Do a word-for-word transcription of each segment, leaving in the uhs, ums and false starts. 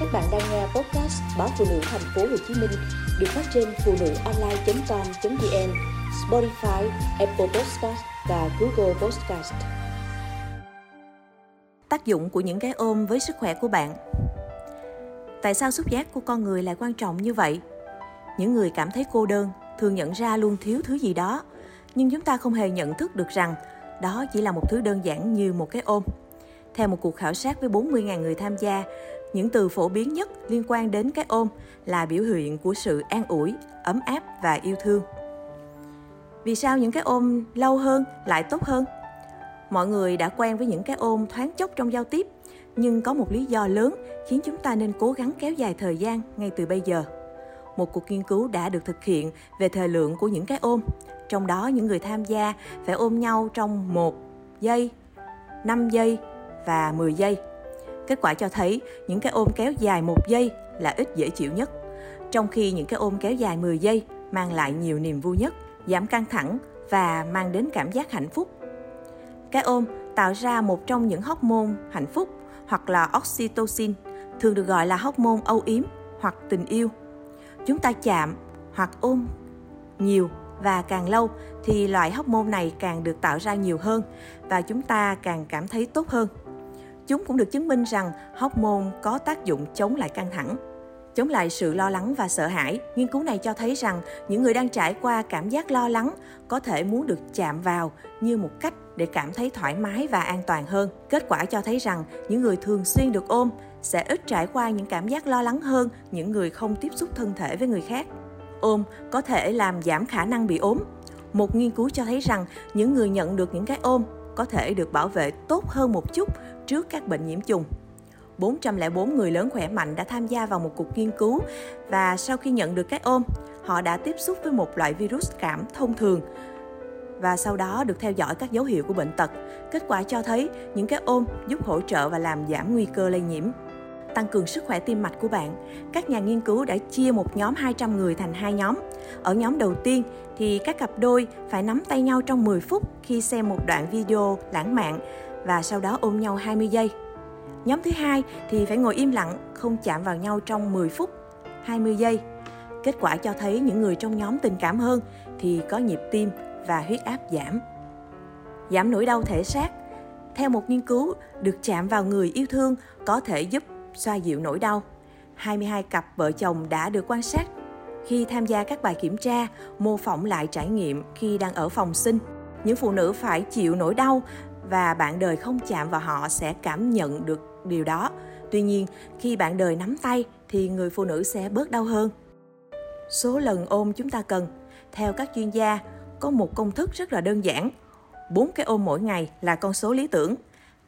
Các bạn đang nghe podcast báo Phụ Nữ Thành phố Hồ Chí Minh được phát trên phụ nữ online chấm com chấm vn, Spotify, Apple Podcast và Google Podcast. Tác dụng của những cái ôm với sức khỏe của bạn. Tại sao xúc giác của con người lại quan trọng như vậy? Những người cảm thấy cô đơn thường nhận ra luôn thiếu thứ gì đó, nhưng chúng ta không hề nhận thức được rằng đó chỉ là một thứ đơn giản như một cái ôm. Theo một cuộc khảo sát với bốn mươi nghìn người tham gia, những từ phổ biến nhất liên quan đến cái ôm là biểu hiện của sự an ủi, ấm áp và yêu thương. Vì sao những cái ôm lâu hơn lại tốt hơn? Mọi người đã quen với những cái ôm thoáng chốc trong giao tiếp, nhưng có một lý do lớn khiến chúng ta nên cố gắng kéo dài thời gian ngay từ bây giờ. Một cuộc nghiên cứu đã được thực hiện về thời lượng của những cái ôm, trong đó những người tham gia phải ôm nhau trong một giây, năm giây và mười giây. Kết quả cho thấy những cái ôm kéo dài một giây là ít dễ chịu nhất, trong khi những cái ôm kéo dài mười giây mang lại nhiều niềm vui nhất, giảm căng thẳng và mang đến cảm giác hạnh phúc. Cái ôm tạo ra một trong những hormone hạnh phúc hoặc là oxytocin, thường được gọi là hormone âu yếm hoặc tình yêu. Chúng ta chạm hoặc ôm nhiều và càng lâu thì loại hormone này càng được tạo ra nhiều hơn và chúng ta càng cảm thấy tốt hơn. Chúng cũng được chứng minh rằng hormone có tác dụng chống lại căng thẳng, chống lại sự lo lắng và sợ hãi. Nghiên cứu này cho thấy rằng những người đang trải qua cảm giác lo lắng có thể muốn được chạm vào như một cách để cảm thấy thoải mái và an toàn hơn. Kết quả cho thấy rằng những người thường xuyên được ôm sẽ ít trải qua những cảm giác lo lắng hơn những người không tiếp xúc thân thể với người khác. Ôm có thể làm giảm khả năng bị ốm. Một nghiên cứu cho thấy rằng những người nhận được những cái ôm có thể được bảo vệ tốt hơn một chút trước các bệnh nhiễm trùng. bốn trăm lẻ bốn người lớn khỏe mạnh đã tham gia vào một cuộc nghiên cứu và sau khi nhận được cái ôm, họ đã tiếp xúc với một loại virus cảm thông thường và sau đó được theo dõi các dấu hiệu của bệnh tật. Kết quả cho thấy những cái ôm giúp hỗ trợ và làm giảm nguy cơ lây nhiễm. Tăng cường sức khỏe tim mạch của bạn. Các nhà nghiên cứu đã chia một nhóm hai trăm người thành hai nhóm. Ở nhóm đầu tiên thì các cặp đôi phải nắm tay nhau trong mười phút khi xem một đoạn video lãng mạn và sau đó ôm nhau hai mươi giây. Nhóm thứ hai thì phải ngồi im lặng, không chạm vào nhau trong mười phút, hai mươi giây. Kết quả cho thấy những người trong nhóm tình cảm hơn thì có nhịp tim và huyết áp giảm. Giảm nỗi đau thể xác. Theo một nghiên cứu, được chạm vào người yêu thương có thể giúp xoa dịu nỗi đau. hai mươi hai cặp vợ chồng đã được quan sát khi tham gia các bài kiểm tra, mô phỏng lại trải nghiệm khi đang ở phòng sinh. Những phụ nữ phải chịu nỗi đau và bạn đời không chạm vào họ sẽ cảm nhận được điều đó. Tuy nhiên, khi bạn đời nắm tay thì người phụ nữ sẽ bớt đau hơn. Số lần ôm chúng ta cần. Theo các chuyên gia, có một công thức rất là đơn giản. bốn cái ôm mỗi ngày là con số lý tưởng,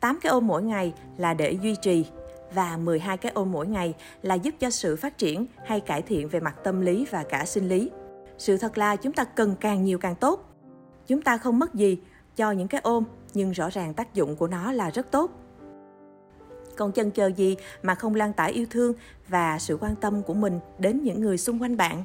tám cái ôm mỗi ngày là để duy trì và mười hai cái ôm mỗi ngày là giúp cho sự phát triển hay cải thiện về mặt tâm lý và cả sinh lý. Sự thật là chúng ta cần càng nhiều càng tốt. Chúng ta không mất gì cho những cái ôm, nhưng rõ ràng tác dụng của nó là rất tốt. Còn chần chờ gì mà không lan tỏa yêu thương và sự quan tâm của mình đến những người xung quanh bạn?